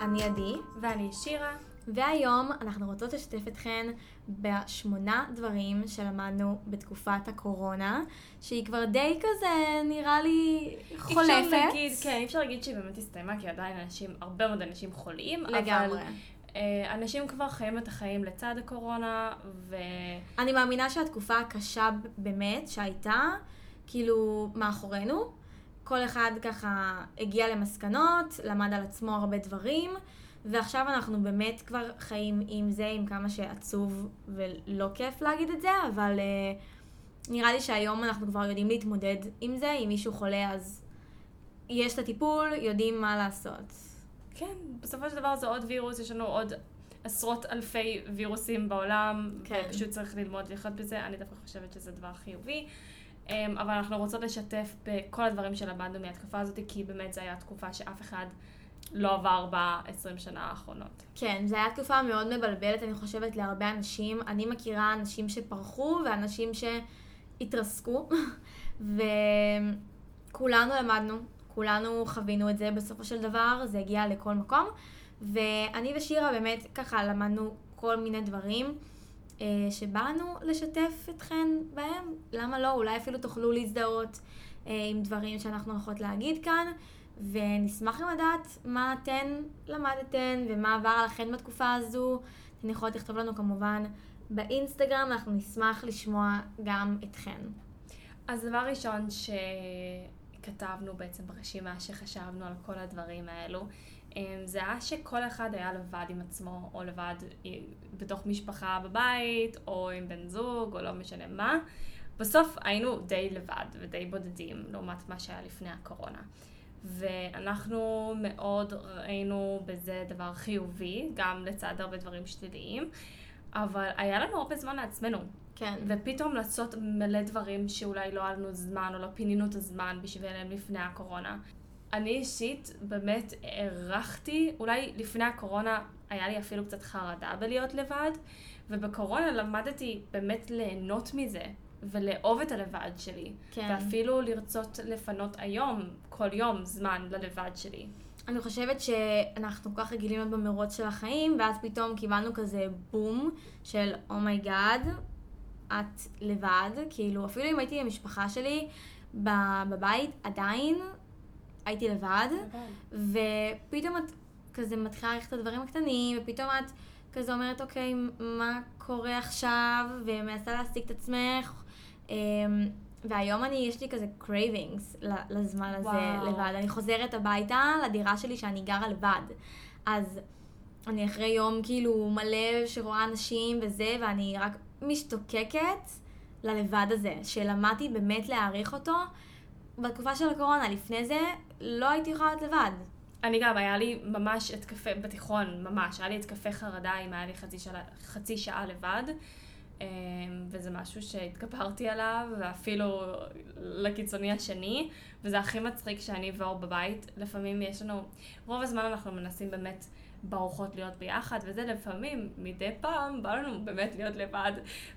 אני עדי ואני שירה, והיום אנחנו רוצות לשתף אתכן בשמונה דברים שלמדנו בתקופת הקורונה, שהיא כבר די כזה נראה לי חולפת. אי אפשר להגיד שהיא באמת הסתיימה, כי עדיין הרבה מאוד אנשים חולים, לגמרי. אבל אנשים כבר חיים את החיים לצד הקורונה, אני מאמינה שהתקופה הקשה באמת שהייתה כאילו מאחורינו, כל אחד ככה הגיע למסקנות, למד על עצמו הרבה דברים, ועכשיו אנחנו באמת כבר חיים עם זה, עם כמה שעצוב ולא כיף להגיד את זה, אבל נראה לי שהיום אנחנו כבר יודעים להתמודד עם זה, אם מישהו חולה אז יש את הטיפול, יודעים מה לעשות. כן, בסופו של דבר זה עוד וירוס, יש לנו עוד עשרות אלפי וירוסים בעולם, כן. ופשוט צריך ללמוד לחיות בזה, אני דווקא חושבת שזה דבר חיובי. אבל אנחנו רוצות לשתף בכל הדברים שלמדנו מהתקופה הזאת, כי באמת זו הייתה תקופה שאף אחד לא עבר ב-20 שנה האחרונות. כן, זו הייתה תקופה מאוד מבלבלת, אני חושבת, להרבה אנשים. אני מכירה אנשים שפרחו ואנשים שהתרסקו, וכולנו למדנו, כולנו חווינו את זה בסופו של דבר, זה הגיע לכל מקום, ואני ושירה באמת ככה למדנו כל מיני דברים, שבאנו לשתף אתכן בהם, למה לא? אולי אפילו תוכלו להזדהות עם דברים שאנחנו הולכות להגיד כאן, ונשמח לדעת מה אתן למדתן ומה עבר עליכן בתקופה הזו. אתן יכולות לכתוב לנו כמובן באינסטגרם, אנחנו נשמח לשמוע גם אתכן. אז דבר ראשון שכתבנו בעצם ברשימה שחשבנו על כל הדברים האלו, זה היה שכל אחד היה לבד עם עצמו, או לבד בתוך משפחה בבית, או עם בן זוג, או לא משנה מה. בסוף היינו די לבד ודי בודדים, לעומת מה שהיה לפני הקורונה. ואנחנו מאוד ראינו בזה דבר חיובי, גם לצד הרבה דברים שליליים, אבל היה לנו הרבה זמן לעצמנו. כן. ופתאום לעשות מלא דברים שאולי לא היה לנו זמן, או לא פינינו את הזמן בשבילם לפני הקורונה. אני אישית באמת הערכתי, אולי לפני הקורונה היה לי אפילו קצת חרדה בלהיות לבד, ובקורונה למדתי באמת ליהנות מזה, ולאהוב את הלבד שלי, כן. ואפילו לרצות לפנות היום, כל יום, זמן ללבד שלי. אני חושבת שאנחנו כל כך רגילים להיות במרוץ של החיים, ואז פתאום קיבלנו כזה בום של אומייגאד, את לבד, כאילו אפילו אם הייתי במשפחה שלי בבית עדיין, הייתי לבד, ופתאום את כזה מתחילה ללכת את הדברים הקטנים, ופתאום את כזה אומרת, אוקיי, מה קורה עכשיו, ומנסה להשיג את עצמך, והיום יש לי כזה cravings לזמן הזה לבד. אני חוזרת הביתה לדירה שלי שאני גרה לבד, אז אני אחרי יום כאילו מלא שרואה אנשים וזה, ואני רק משתוקקת ללבד הזה, שלמדתי באמת להעריך אותו, בתקופה של הקורונה, לפני זה, לא הייתי יכולה להיות לבד. אני גם, היה לי ממש את קפה, בתיכון, ממש, היה לי את קפה חרדה, אם היה לי חצי שעה לבד, וזה משהו שהתגברתי עליו, ואפילו לקיצוני השני, וזה הכי מצחיק שאני ואור בבית, לפעמים יש לנו, רוב הזמן אנחנו מנסים באמת ברוחות להיות ביחד, וזה לפעמים, מדי פעם, בא לנו באמת להיות לבד,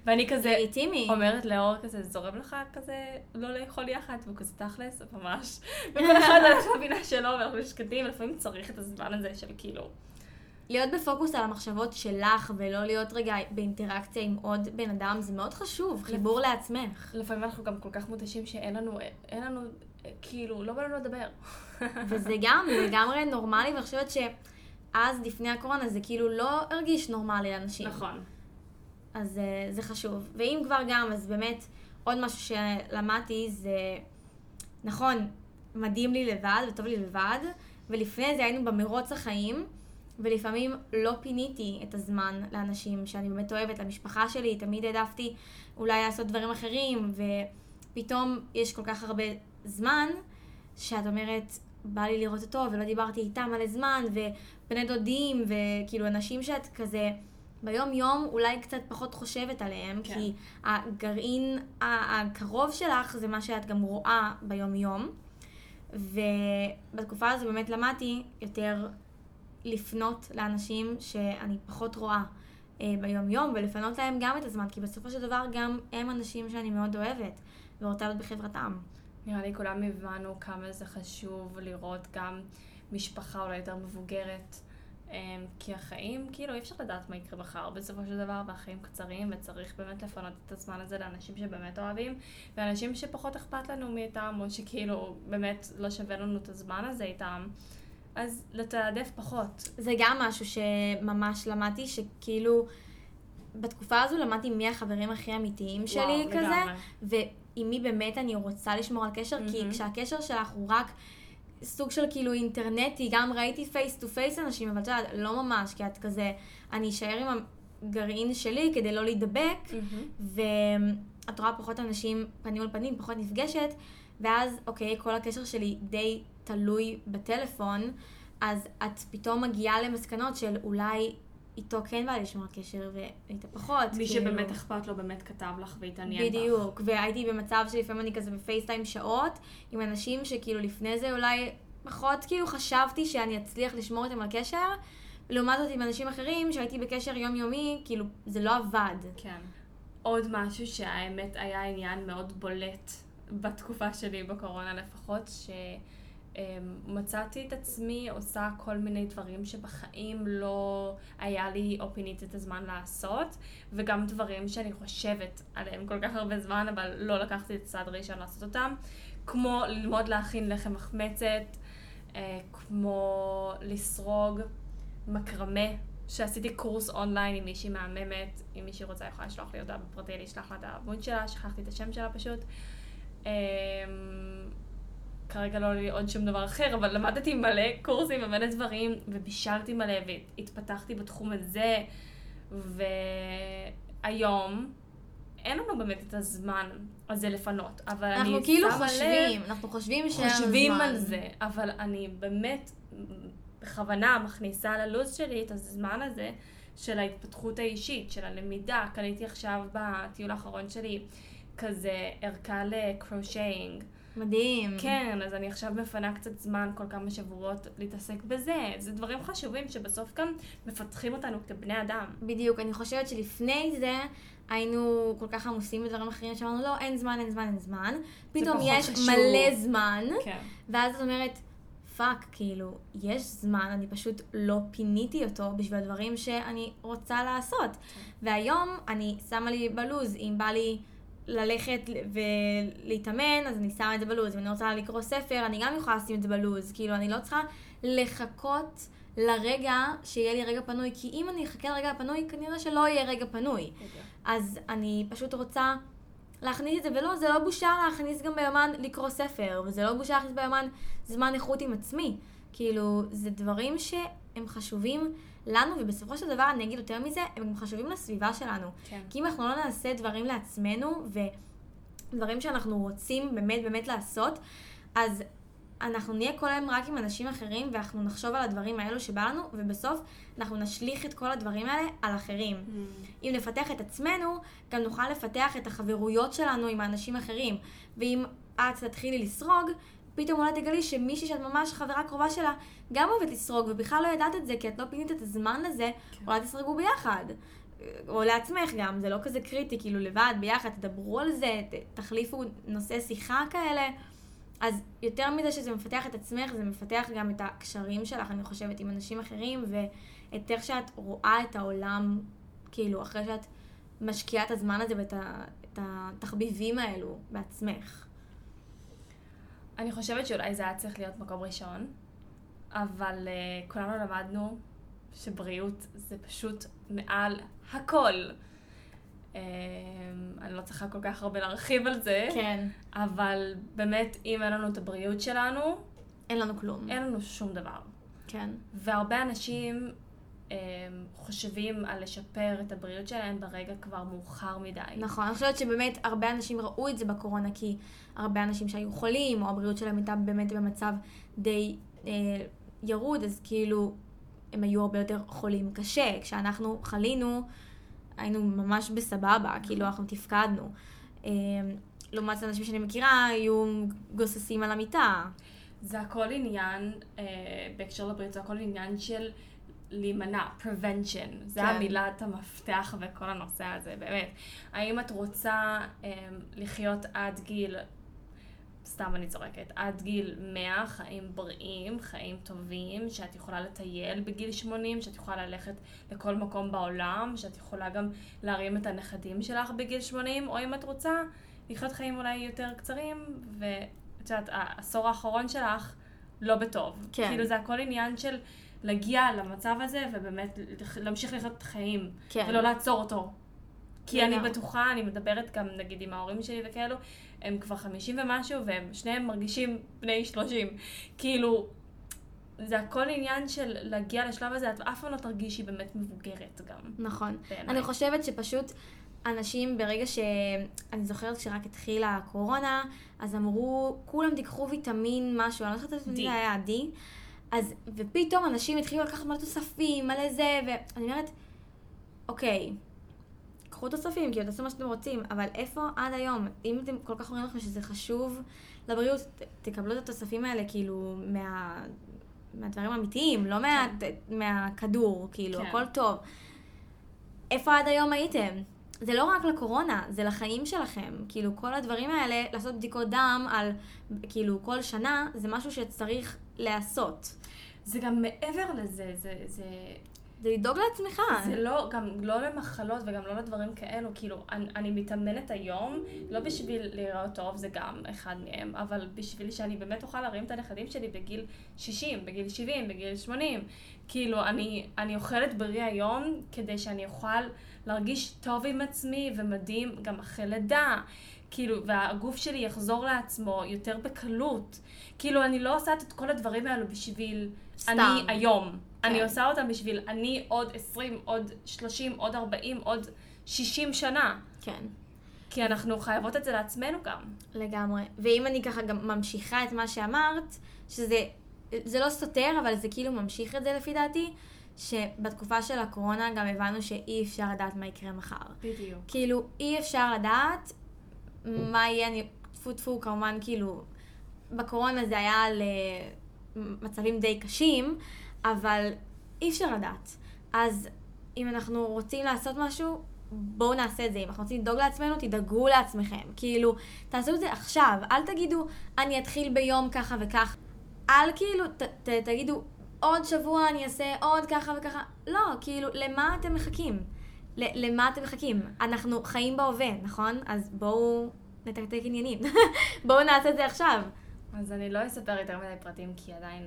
ואני כזה אומרת לאור כזה, זורם לך כזה לא לאכול יחד, והוא כזה תכלס, ממש, וכל אחד הולך לבינה שלו, ואנחנו משקטים, ולפעמים צריך את הזמן הזה של כאילו. להיות בפוקוס על המחשבות שלך, ולא להיות רגע באינטראקציה עם עוד בן אדם, זה מאוד חשוב, חיבור לעצמך. לפעמים אנחנו גם כל כך מותשים שאין לנו, כאילו, לא בא לנו לדבר. וזה גם, לגמרי נורמלי, ואני חושבת ש אז לפני הקורונה זה כאילו לא הרגיש נורמלי לאנשים. נכון. אז זה חשוב. ואם כבר גם, אז באמת עוד משהו שלמדתי זה, נכון, מדהים לי לבד וטוב לי לבד, ולפני זה היינו במרוץ החיים, ולפעמים לא פיניתי את הזמן לאנשים שאני באמת אוהבת, למשפחה שלי, תמיד העדפתי אולי לעשות דברים אחרים, ופתאום יש כל כך הרבה זמן שאת אומרת, בא לי לראות אותו ולא דיברתי איתם על הזמן, ובני דודים וכאילו אנשים שאת כזה ביום יום אולי קצת פחות חושבת עליהם, כן. כי הגרעין הקרוב שלך זה מה שאת גם רואה ביום יום, ובתקופה הזו באמת למדתי יותר לפנות לאנשים שאני פחות רואה ביום יום, ולפנות להם גם את הזמן, כי בסופו של דבר גם הם אנשים שאני מאוד אוהבת ורוצה להיות בחברתם. נראה לי כולם הבנו כמה זה חשוב לראות גם משפחה אולי יותר מבוגרת, כי החיים, כאילו, אי אפשר לדעת מה יקרה מחר בסופו של דבר, והחיים קצרים, וצריך באמת לפנות את הזמן הזה לאנשים שבאמת אוהבים, ואנשים שפחות אכפת לנו מאיתם, או שכאילו באמת לא שווה לנו את הזמן הזה איתם, אז לתעדף פחות. זה גם משהו שממש למדתי, שכאילו בתקופה הזו למדתי מי החברים הכי אמיתיים שלי כזה, ועם מי באמת אני רוצה לשמור על קשר, כי כשהקשר שלך הוא רק סוג של כאילו אינטרנטי, גם ראיתי פייס טו פייס אנשים, אבל תשאלה, לא ממש, כי את כזה, אני אשאר עם הגרעין שלי כדי לא להידבק, ואת רואה פחות אנשים פנים על פנים, פחות נפגשת, ואז, אוקיי, כל הקשר שלי די תלוי בטלפון, אז את פתאום מגיעה למסקנות של אולי איתו כן בא לשמור קשר ואיתה פחות. מי כאילו שבאמת אכפת לו באמת כתב לך והתעניין בך. בדיוק, והייתי במצב שלפעמים אני כזה בפייסטיים שעות, עם אנשים שכאילו לפני זה אולי פחות כאילו חשבתי שאני אצליח לשמור איתם על קשר, לעומת זאת עם אנשים אחרים שהייתי בקשר יומיומי, כאילו זה לא עבד. כן. עוד משהו שהאמת היה עניין מאוד בולט בתקופה שלי בקורונה לפחות, מצאתי את עצמי עושה כל מיני דברים שבחיים לא היה לי או פינית את הזמן לעשות, וגם דברים שאני חושבת עליהם כל כך הרבה זמן אבל לא לקחתי את צעד ראשון לעשות אותם, כמו ללמוד להכין לחם מחמצת, כמו לסרוג מקרמה שעשיתי קורס אונליין עם מישהי מהממת, אם מישהי רוצה יכולה לשלוח לי הודעה בפרטי, להשלח לה את העמוד שלה, שכחתי את השם שלה פשוט. כרגע לא לי עוד שום דבר אחר, אבל למדתי מלא קורסים ומלא דברים, ובישרתי מלא והתפתחתי בתחום הזה, והיום אין לנו באמת את הזמן הזה לפנות, אבל אני שמה לב, אנחנו כאילו חושבים חושבים על זה, אבל אני באמת בכוונה מכניסה ללוז שלי את הזמן הזה של ההתפתחות האישית, של הלמידה. קניתי עכשיו בטיול האחרון שלי כזה ערכה לקרושיינג, מדהים. כן, אז אני עכשיו מפנה קצת זמן כל כמה שבועות להתעסק בזה. זה דברים חשובים שבסוף גם מפתחים אותנו כבני אדם. בדיוק, אני חושבת שלפני זה היינו כל כך עמוסים בדברים אחרים שאמרנו, לא, אין זמן. פתאום יש מלא זמן, כן. ואז את אומרת, פאק, כאילו, יש זמן, אני פשוט לא פיניתי אותו בשביל הדברים שאני רוצה לעשות. והיום אני שמה לי בלוז, אם בא לי ללכת ולהתאמן, אז אני שמה את זה בלוז, ואני רוצה לקרוא ספר, אני גם יכולה לשים את זה בלוז, כאילו אני לא צריכה לחכות לרגע שיהיה לי רגע פנוי, כי אם אני אחכה לרגע הפנוי, כנראה שלא יהיה רגע פנוי. אז אני פשוט רוצה להכניס את זה, ולא, זה לא בושה להכניס גם ביומן לקרוא ספר, וזה לא בושה להכניס ביומן זמן איכות עם עצמי, כאילו זה דברים שהם חשובים לנו, ובסופו של דבר, אני אגיד יותר מזה, הם גם חשובים לסביבה שלנו. כן. כי אם אנחנו לא נעשה דברים לעצמנו, ודברים שאנחנו רוצים באמת לעשות, אז אנחנו נהיה כל היום רק עם אנשים אחרים, ואנחנו נחשוב על הדברים האלו שבא לנו, ובסוף אנחנו נשליך את כל הדברים האלה על אחרים. אם נפתח את עצמנו, גם נוכל לפתח את החברויות שלנו עם האנשים אחרים. ואם את תתחילי לסרוג, פתאום אולי תגלי שמישהי שאת ממש חברה קרובה שלה גם אוהבת לסרוג, ובכלל לא ידעת את זה כי את לא פינית את הזמן לזה, כן. אולי תסרגו ביחד. או לעצמך גם, זה לא כזה קריטי, כאילו לבד, ביחד, תדברו על זה, תחליפו נושא שיחה כאלה. אז יותר מזה שזה מפתח את עצמך, זה מפתח גם את הקשרים שלך, אני חושבת, עם אנשים אחרים, ואת איך שאת רואה את העולם, כאילו, אחרי שאת משקיעה את הזמן הזה ואת התחביבים האלו בעצמך. אני חושבת שאולי זה היה צריך להיות מקום ראשון, אבל כולנו למדנו שבריאות זה פשוט מעל הכל. אני לא צריכה כל כך הרבה להרחיב על זה, כן. אבל באמת אם אין לנו את הבריאות שלנו, אין לנו כלום. אין לנו שום דבר. כן. והרבה אנשים חושבים על לשפר את הבריאות שלהם ברגע כבר מאוחר מדי. נכון, אני חושבת שבאמת הרבה אנשים ראו את זה בקורונה, כי הרבה אנשים שהיו חולים או הבריאות שלהם הייתה באמת במצב די ירוד, אז כאילו הם היו הרבה יותר חולים קשה. כשאנחנו חלינו היינו ממש בסבבה, כאילו אנחנו תפקדנו. לעומת אנשים שאני מכירה היו גוססים על המיטה. זה הכל עניין, בהקשר לבריאות, זה הכל עניין של להימנע, prevention, כן. זה המילת המפתח וכל הנושא הזה, באמת. האם את רוצה לחיות עד גיל סתם אני זורקת, עד גיל 100 חיים בריאים, חיים טובים, שאת יכולה לטייל בגיל 80, שאת יכולה ללכת לכל מקום בעולם, שאת יכולה גם להרים את הנכדים שלך בגיל 80, או אם את רוצה, לחיות חיים אולי יותר קצרים, ואת יודעת, העשור האחרון שלך לא בטוב. כן. כאילו זה הכל עניין של להגיע למצב הזה, ובאמת להמשיך לחיות חיים, כן. ולא לעצור אותו. כי אני בטוחה, אני מדברת גם נגיד עם ההורים שלי וכאלו, הם כבר 50 ומשהו, והם שניהם מרגישים בני 30. כאילו, זה הכל עניין של להגיע לשלב הזה, את אף פעם לא תרגישי באמת מבוגרת גם. נכון. אני חושבת שפשוט אנשים ברגע אני זוכרת כשרק התחילה הקורונה, אז אמרו, כולם תיקחו ויטמין משהו, אני לא חושבת שזה היה D, אז, ופתאום אנשים התחילו לקחת מלא תוספים, מלא זה, ואני אומרת, אוקיי, קחו תוספים, כאילו תעשו מה שאתם רוצים, אבל איפה עד היום? אם אתם כל כך אומרים לכם שזה חשוב לבריאות, תקבלו את התוספים האלה כאילו מהדברים האמיתיים, לא מהכדור, כאילו, הכל טוב. איפה עד היום הייתם? זה לא רק לקורונה, זה לחיים שלכם. כאילו, כל הדברים האלה, לעשות בדיקות דם על, כאילו, כל שנה, זה משהו שצריך לעשות. זה גם מעבר לזה, זה לדאוג לעצמך. זה לא, גם לא למחלות וגם לא לדברים כאלו, כאילו, אני מתאמנת היום, לא בשביל להיראות טוב, זה גם אחד מהם, אבל בשביל שאני באמת אוכל להרים את הנכדים שלי בגיל 60, בגיל 70, בגיל 80, כאילו, אני אוכלת בריא היום, כדי שאני אוכל להרגיש טוב עם עצמי ומדהים גם אחרי לידה, כאילו, והגוף שלי יחזור לעצמו יותר בקלות, כאילו, אני לא עושה את כל הדברים האלו בשביל סתם. אני היום. אני עושה אותם בשביל אני עוד 20, עוד 30, עוד 40, עוד 60 שנה. כן. כי אנחנו חייבות את זה לעצמנו גם. לגמרי. ואם אני ככה גם ממשיכה את מה שאמרת, שזה לא סותר, אבל זה כאילו ממשיך את זה לפי דעתי, שבתקופה של הקורונה גם הבנו שאי אפשר לדעת מה יקרה מחר. בדיוק. כאילו אי אפשר לדעת מה יהיה, אני תפו כמובן כאילו, בקורונה זה היה למצבים די קשים, אבל אי אפשר לדעת. אז אם אנחנו רוצים לעשות משהו, בואו נעשה את זה. אם אנחנו רוצים לדאוג לעצמנו, תדאגו לעצמכם. כאילו, תעשו את זה עכשיו. אל תגידו, אני אתחיל ביום ככה וכך. אל כאילו, תגידו, עוד שבוע אני אעשה עוד ככה וככה. לא, כאילו, למה אתם מחכים? למה אתם מחכים? אנחנו חיים בהווה, נכון? אז בואו נתקתק עניינים. בואו נעשה את זה עכשיו. אז אני לא אספר יותר מדי פרטים, כי עדיין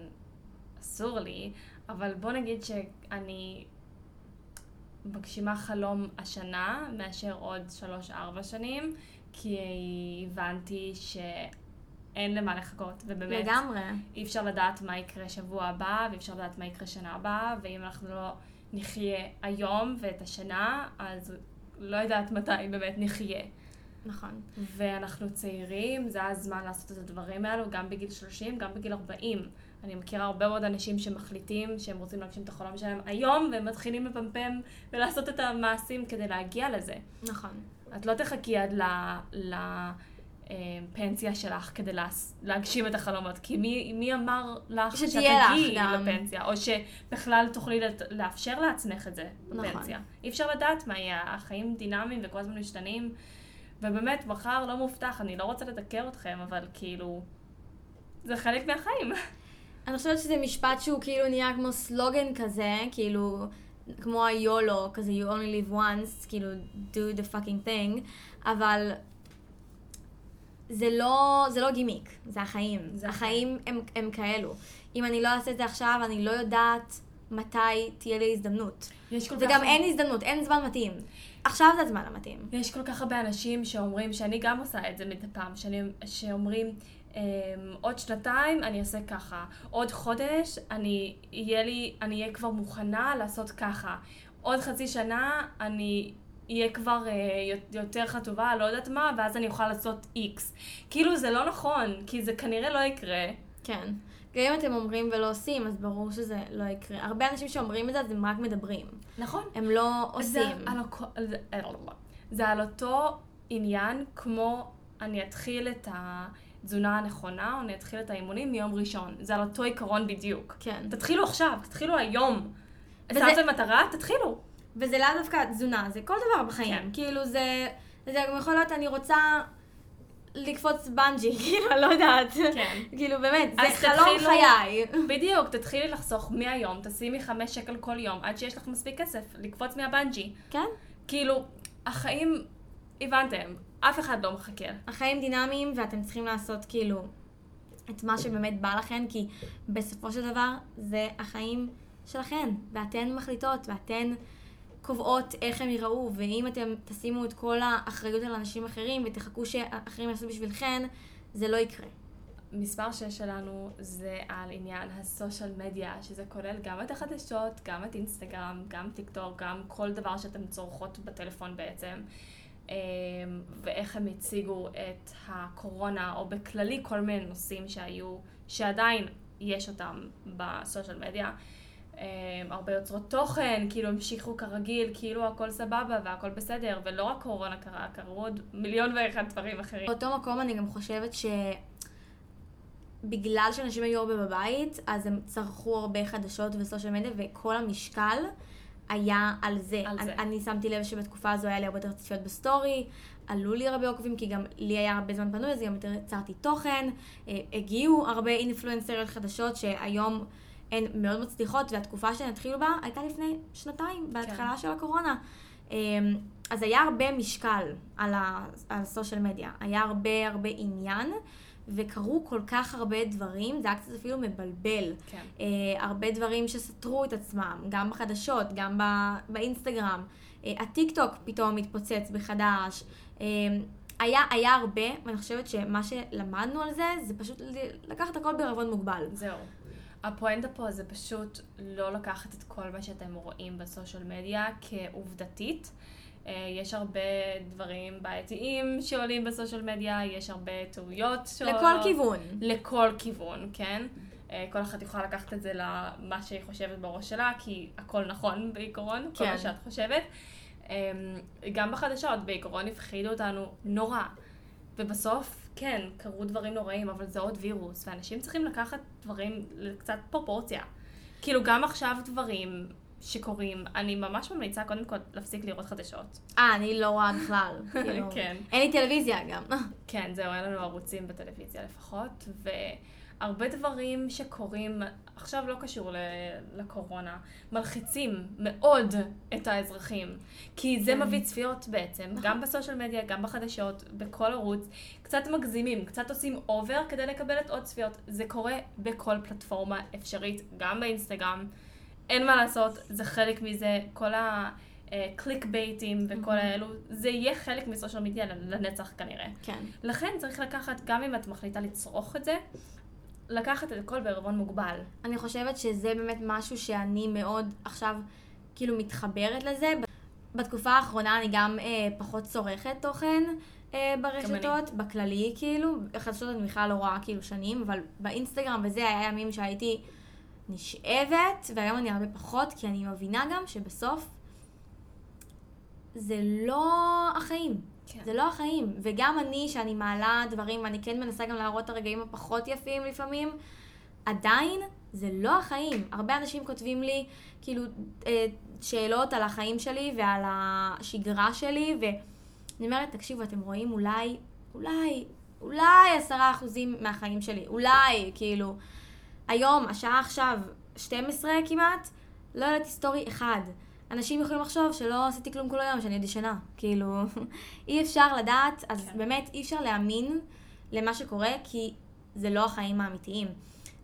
אסור לי, אבל בוא נגיד שאני מגשימה חלום השנה מאשר עוד 3-4 שנים, כי הבנתי שאין למה לחכות, ובאמת לגמרי. אי אפשר לדעת מה יקרה שבוע הבא, ואי אפשר לדעת מה יקרה שנה הבאה, ואם אנחנו לא נחיה היום ואת השנה, אז לא יודעת מתי באמת נחיה. נכון. ואנחנו צעירים, זה הזמן לעשות את הדברים האלו, גם בגיל 30, גם בגיל 40. אני מכירה הרבה מאוד אנשים שמחליטים שהם רוצים להגשים את החלום שלהם היום, והם מתחילים לפמפם ולעשות את המעשים כדי להגיע לזה. נכון. את לא תחכי עד לפנסיה שלך כדי להגשים את החלומות, כי מי אמר לך שתגיעי לפנסיה, או שבכלל תוכלי לאפשר לעצמך את זה בפנסיה. אי אפשר לדעת מה יהיה, החיים דינמיים וכל הזמן משתנים, ובאמת מחר לא מובטח, אני לא רוצה לדקר אתכם, אבל כאילו, זה חלק מהחיים. אני חושבת שזה משפט שהוא כאילו נהיה כמו סלוגן כזה, כאילו, כמו ה-YOLO, כזה you only live once, כאילו, do the fucking thing, אבל זה לא גימיק, זה החיים. החיים הם כאלו. אם אני לא אעשה את זה עכשיו, אני לא יודעת מתי תהיה לי הזדמנות. וגם אין הזדמנות, אין זמן מתאים. עכשיו זה הזמן המתאים. יש כל כך הרבה אנשים שאומרים, שאני גם עושה את זה מדי פעם, שאומרים, עוד 2 אני אעשה ככה, עוד חודש אני אהיה כבר מוכנה לעשות ככה, עוד חצי שנה אני אהיה כבר יותר חטובה, לא יודעת מה, ואז אני אוכל לעשות איקס. כאילו זה לא נכון, כי זה כנראה לא יקרה. כן. גם אם אתם אומרים ולא עושים, אז ברור שזה לא יקרה. הרבה אנשים שאומרים את זה, אז הם רק מדברים. נכון. הם לא עושים. זה על אותו עניין כמו אני אתחיל את התזונה הנכונה, או אני אתחיל את האימונים מיום ראשון. זה על אותו עיקרון בדיוק. כן. תתחילו עכשיו, תתחילו היום. עשת למטרה, תתחילו. וזה לא דווקא תזונה, זה כל דבר בחיים. כאילו זה גם יכול להיות, אני רוצה לקפוץ בנג'י, כאילו, לא יודעת. כן. כאילו, באמת, זה חלום חיי. בדיוק, תתחילי לחסוך מהיום, תשימי 5 שקל כל יום, עד שיש לך מספיק כסף, לקפוץ מהבנג'י. כן. כאילו, החיים, הבנתם, אף אחד לא מחכה. החיים דינמיים, ואתם צריכים לעשות, כאילו, את מה שבאמת בא לכן, כי בסופו של דבר, זה החיים שלכן, ואתן מחליטות, ואתן קובעות איך הם ייראו, ואם אתם תשימו את כל האחריות על אנשים אחרים ותחכו שאחרים יעשו בשבילכן, זה לא יקרה. מספר 6 שלנו זה על עניין הסושיאל מדיה, שזה כולל גם את החדשות, גם את אינסטגרם, גם טיקטוק, גם כל דבר שאתם צורכות בטלפון בעצם, ואיך הם הציגו את הקורונה, או בכללי כל מיני נושאים שהיו, שעדיין יש אותם בסושיאל מדיה. הרבה יוצרות תוכן, כאילו המשיכו כרגיל, כאילו הכל סבבה והכל בסדר, ולא רק קורונה קרה, קרו עוד מיליון ואחד דברים אחרים. באותו מקום אני גם חושבת שבגלל שאנשים היו הרבה בבית, אז הם צרכו הרבה חדשות וסושיאל מדיה, וכל המשקל היה על זה. אני שמתי לב שבתקופה הזו היה לי הרבה יותר צפיות בסטורי, עלו לי הרבה עוקבים, כי גם לי היה הרבה זמן פנוי, אז גם יותר יצרתי תוכן, הגיעו הרבה אינפלואנסריות חדשות שהיום הן מאוד מצליחות, והתקופה שנתחילו בה הייתה לפני 2 בהתחלה של הקורונה. אז היה הרבה משקל על הסושיאל מדיה, היה הרבה הרבה עניין, וקרו כל כך הרבה דברים, זה היה קצת אפילו מבלבל. הרבה דברים שסתרו את עצמם, גם בחדשות, גם באינסטגרם. הטיקטוק פתאום מתפוצץ בחדש. היה הרבה, ואני חושבת שמה שלמדנו על זה, זה פשוט לקחת הכל בערבון מוגבל. זהו. הפואנטה פה זה פשוט לא לקחת את כל מה שאתם רואים בסושיאל מדיה כעובדתית. יש הרבה דברים בעייתיים שעולים בסושיאל מדיה, יש הרבה טעויות שעולות. לכל כיוון. לכל כיוון, כן. כל אחת יכולה לקחת את זה למה שהיא חושבת בראש שלה, כי הכל נכון בעיקרון, כל מה שאת חושבת. גם בחדשות בעיקרון הפחידו אותנו נורא. ובסוף, כן, קרו דברים נוראים, אבל זה עוד וירוס, ואנשים צריכים לקחת דברים לקצת פרופורציה. כאילו, גם עכשיו דברים שקורים, אני ממש ממליצה קודם כל להפסיק לראות חדשות. אני לא רואה בכלל. כאילו, כן. אין לי טלוויזיה גם. כן, זהו, אין לנו ערוצים בטלוויזיה לפחות, והרבה דברים שקורים, עכשיו לא קשור לקורונה, מלחיצים מאוד את האזרחים, כי זה מביא צפיות בעצם, גם בסושיאל מדיה, גם בחדשות, בכל ערוץ, קצת מגזימים, קצת עושים אובר כדי לקבל את עוד צפיות, זה קורה בכל פלטפורמה אפשרית, גם באינסטגרם, אין מה לעשות, זה חלק מזה, כל הקליק בייטים וכל האלו, זה יהיה חלק מסושיאל מדיה לנצח כנראה. כן. לכן צריך לקחת, גם אם את מחליטה לצרוך את זה, לקחת את הכל בערבון מוגבל. אני חושבת שזה באמת משהו שאני מאוד עכשיו כאילו מתחברת לזה. בתקופה האחרונה אני גם פחות צורכת תוכן ברשתות, בכללי כאילו. חדשות אני בכלל לא רואה כאילו שנים, אבל באינסטגרם וזה היה ימים שהייתי נשאבת, והיום אני הרבה פחות, כי אני מבינה גם שבסוף זה לא החיים. כן. זה לא החיים, וגם אני שאני מעלה דברים ואני כן מנסה גם להראות את הרגעים הפחות יפים לפעמים, עדיין זה לא החיים. הרבה אנשים כותבים לי כאילו שאלות על החיים שלי ועל השגרה שלי, ואני אומרת תקשיבו, אתם רואים אולי 10% מהחיים שלי, אולי כאילו היום, השעה עכשיו 12 כמעט, לא יודעת סטורי אחד. אנשים יכולים לחשוב שלא עשיתי כלום כל היום, שאני ישנה. כאילו, אי אפשר לדעת, אז באמת אי אפשר להאמין למה שקורה, כי זה לא החיים האמיתיים.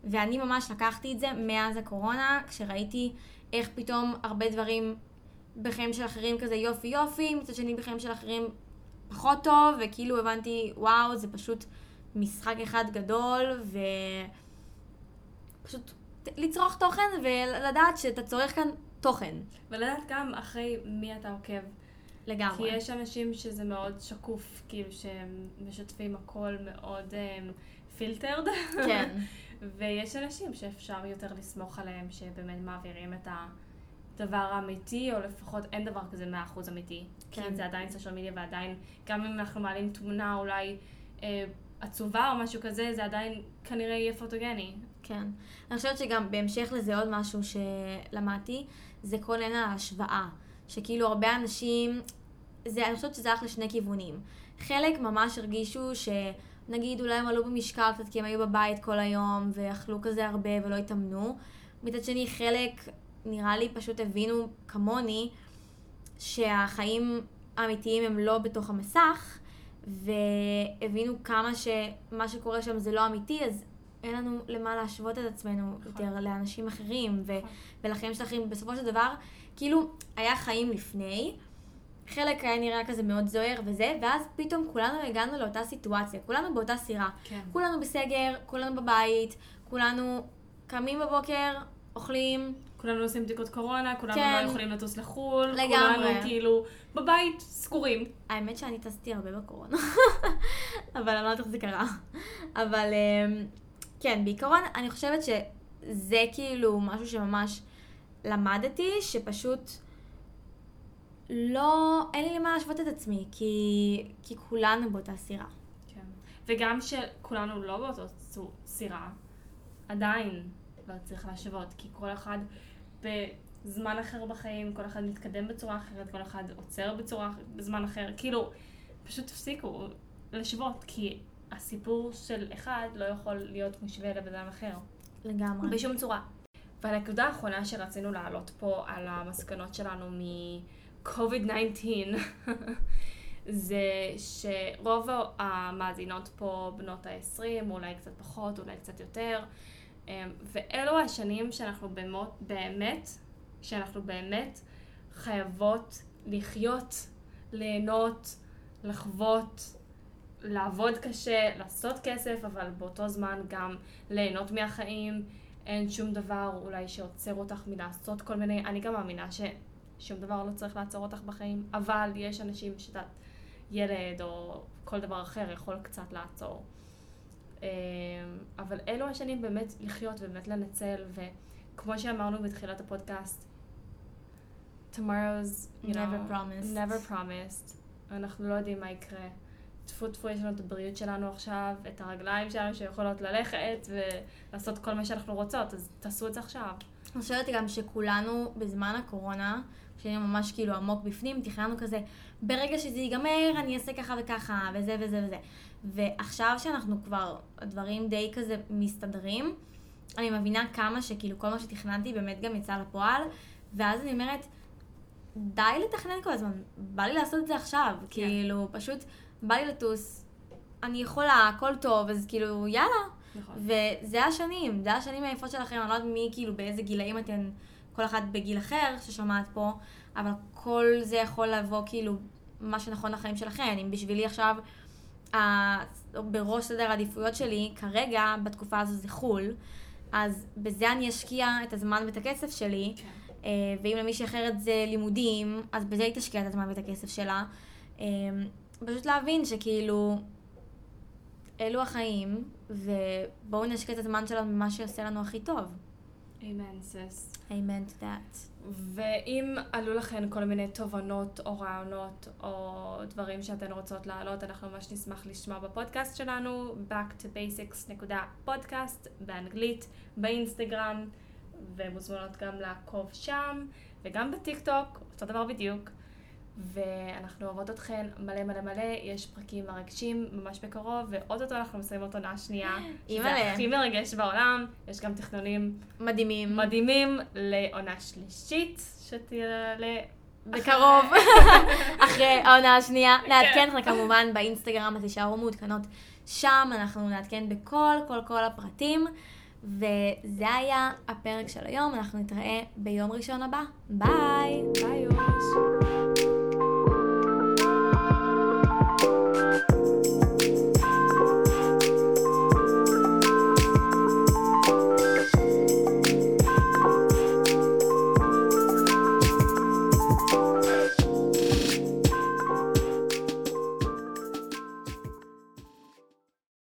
ואני ממש לקחתי את זה מאז הקורונה, כשראיתי איך פתאום הרבה דברים בחיים של אחרים כזה יופי יופי, מצד שני בחיים של אחרים פחות טוב, וכאילו הבנתי, וואו, זה פשוט משחק אחד גדול, ופשוט לצרוך תוכן ולדעת שאתה צורך כאן תוכן. ולדעת גם אחרי מי אתה עוקב. לגמרי. כי יש אנשים שזה מאוד שקוף, כאילו שהם משתפים הכל מאוד פילטרד. כן. ויש אנשים שאפשר יותר לסמוך עליהם, שבאמת מעבירים את הדבר האמיתי, או לפחות אין דבר כזה 100% אמיתי. כן. כי זה עדיין סושיאל מדיה, ועדיין, גם אם אנחנו מעלים תמונה אולי עצובה או משהו כזה, זה עדיין כנראה יהיה פוטוגני. כן. אני חושבת שגם בהמשך לזה עוד משהו שלמדתי, זה כל עניין ההשוואה, שכאילו הרבה אנשים אני חושבת שזה הלך לשני כיוונים. חלק ממש הרגישו שנגיד אולי הם עלו במשקל קצת כי הם היו בבית כל היום ואכלו כזה הרבה ולא התאמנו. מצד שני חלק נראה לי פשוט הבינו כמוני שהחיים האמיתיים הם לא בתוך המסך, והבינו כמה שמה שקורה שם זה לא אמיתי, אז אין לנו למה להשוות את עצמנו יותר לאנשים אחרים ולחיים של אחרים. בסופו של דבר, כאילו היה חיים לפני, חלק היה נראה כזה מאוד זוהר וזה, ואז פתאום כולנו הגענו לאותה סיטואציה, כולנו באותה סירה, כולנו בסגר, כולנו בבית, כולנו קמים בבוקר, אוכלים, כולנו עושים בדיקות קורונה, כולנו לא יכולים לטוס לחול, כולנו כאילו בבית סגורים. האמת שאני טסתי הרבה בקורונה, אבל אני לא יודעת איך זה קרה. אבל כן, בעיקרון אני חושבת שזה כאילו משהו שממש למדתי, שפשוט לא, אין לי למה להשוות את עצמי, כי כולנו באותה סירה. כן, וגם שכולנו לא באותה סירה, עדיין לא צריך להשוות, כי כל אחד בזמן אחר בחיים, כל אחד מתקדם בצורה אחרת, כל אחד עוצר בזמן אחר, כאילו פשוט תפסיקו לשוות, כי הסיפור של אחד לא יכול להיות משווה לבדם אחר. לגמרי. בשום צורה. והנקודה האחרונה שרצינו להעלות פה על המסקנות שלנו מ-COVID-19 זה שרוב המאזינות פה בנות ה-20, אולי קצת פחות, אולי קצת יותר, ואלו השנים שאנחנו באמת חייבות לחיות, ליהנות, לחוות, לעבוד קשה, לעשות כסף, אבל באותו זמן גם ליהנות מהחיים. אין שום דבר אולי שעוצר אותך מלעשות כל מיני, אני גם מאמינה ששום דבר לא צריך לעצור אותך בחיים, אבל יש אנשים שתת ילד או כל דבר אחר יכול קצת לעצור. אבל אלו השנים באמת לחיות ובאמת לנצל, וכמו שאמרנו בתחילת הפודקאסט, tomorrow's never promised. אנחנו לא יודעים מה יקרה. טפו-טפו, יש לנו את הבריאות שלנו עכשיו, את הרגליים שלנו שיכולות ללכת ולעשות כל מה שאנחנו רוצות, אז תעשו את זה עכשיו. אני חושבת גם שכולנו בזמן הקורונה, כשאני ממש כאילו עמוק בפנים, תכננו כזה, ברגע שזה ייגמר אני אעשה ככה וככה וזה וזה וזה. ועכשיו שאנחנו כבר, הדברים די כזה מסתדרים, אני מבינה כמה שכאילו כל מה שתכננתי באמת גם יצא לפועל, ואז אני אומרת, די לתכנן כל הזמן, בא לי לעשות את זה עכשיו, כאילו פשוט בא לי לטוס, אני יכולה, הכל טוב, אז כאילו יאללה. נכון. וזה השנים היפות שלכם, אני לא יודעת מי כאילו באיזה גילאים אתן, כל אחת בגיל אחר ששומעת פה, אבל כל זה יכול לבוא כאילו מה שנכון לחיים שלכם. אם בשבילי עכשיו, בראש סדר העדיפויות שלי, כרגע בתקופה הזו זה חול, אז בזה אני אשקיע את הזמן ואת הכסף שלי, כן. ואם למישהי אחרת זה לימודים, אז בזה היא תשקיע את הזמן ואת הכסף שלה. פשוט להבין שכאילו אלו החיים, ובואו נשקיע את הזמן שלנו ממה שעושה לנו הכי טוב. Amen, sis. Amen to that. ואם עלו לכן כל מיני תובנות או רעיונות או דברים שאתן רוצות להעלות, אנחנו ממש נשמח לשמוע בפודקאסט שלנו, backtobasics.podcast באנגלית, באינסטגרם, ומוזמנות גם לעקוב שם, וגם בטיקטוק, אותו דבר בדיוק. ואנחנו אוהבות אתכן מלא, יש פרקים מרגשים ממש בקרוב, ועוד אותו אנחנו מסיימים את עונה השנייה, שזה הכי מרגש בעולם. יש גם תכנונים מדהימים לעונה שלישית שתעלה בקרוב אחרי העונה השנייה. נעדכן אתכן כמובן באינסטגרם, אז תישארו מעודכנות שם, אנחנו נעדכן בכל הפרטים. וזה היה הפרק של היום, אנחנו נתראה ביום ראשון הבא. ביי.